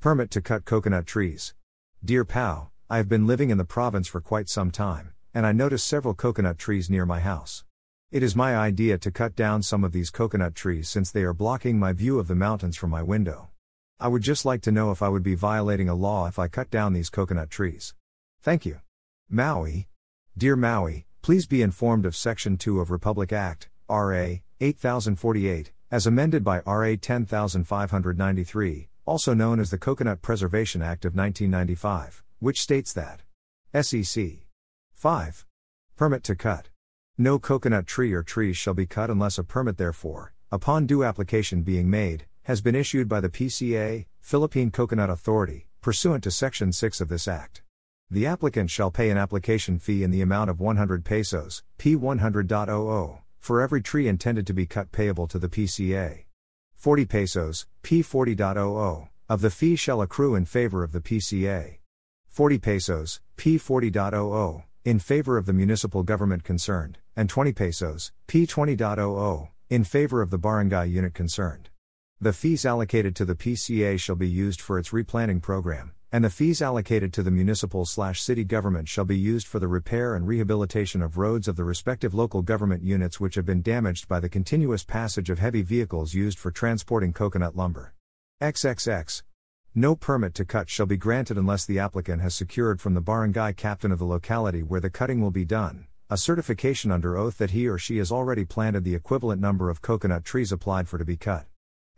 Permit to cut coconut trees. Dear PAO, I have been living in the province for quite some time, and I notice several coconut trees near my house. It is my idea to cut down some of these coconut trees since they are blocking my view of the mountains from my window. I would just like to know if I would be violating a law if I cut down these coconut trees. Thank you. Maui. Dear Maui, please be informed of Section 2 of Republic Act, R.A. 8048, as amended by R.A. 10593, also known as the Coconut Preservation Act of 1995, which states that SEC 5. Permit to cut. No coconut tree or trees shall be cut unless a permit therefor, upon due application being made, has been issued by the PCA, Philippine Coconut Authority, pursuant to Section 6 of this Act. The applicant shall pay an application fee in the amount of 100 pesos, P100.00, for every tree intended to be cut payable to the PCA. 40 pesos, P40.00, of the fee shall accrue in favor of the PCA. 40 pesos, P40.00, in favor of the municipal government concerned, and 20 pesos, P20.00, in favor of the barangay unit concerned. The fees allocated to the PCA shall be used for its replanting program, and the fees allocated to the municipal/city government shall be used for the repair and rehabilitation of roads of the respective local government units which have been damaged by the continuous passage of heavy vehicles used for transporting coconut lumber. XXX. No permit to cut shall be granted unless the applicant has secured from the barangay captain of the locality where the cutting will be done, a certification under oath that he or she has already planted the equivalent number of coconut trees applied for to be cut.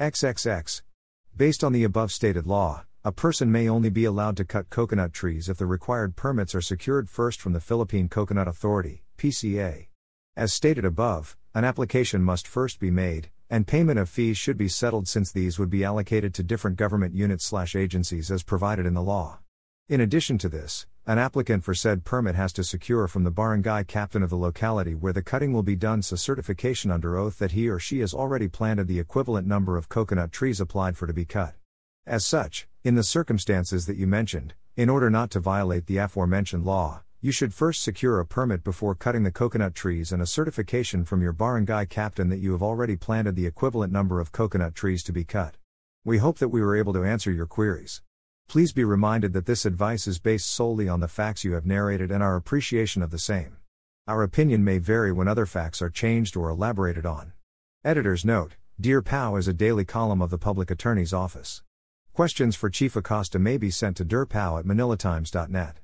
XXX. Based on the above stated law, a person may only be allowed to cut coconut trees if the required permits are secured first from the Philippine Coconut Authority, PCA. As stated above, an application must first be made, and payment of fees should be settled since these would be allocated to different government units/agencies as provided in the law. In addition to this, an applicant for said permit has to secure from the barangay captain of the locality where the cutting will be done a certification under oath that he or she has already planted the equivalent number of coconut trees applied for to be cut. As such, in the circumstances that you mentioned, in order not to violate the aforementioned law, you should first secure a permit before cutting the coconut trees and a certification from your barangay captain that you have already planted the equivalent number of coconut trees to be cut. We hope that we were able to answer your queries. Please be reminded that this advice is based solely on the facts you have narrated and our appreciation of the same. Our opinion may vary when other facts are changed or elaborated on. Editor's note: Dear PAO is a daily column of the Public Attorney's Office. Questions for Chief Acosta may be sent to dearpao@ManilaTimes.net.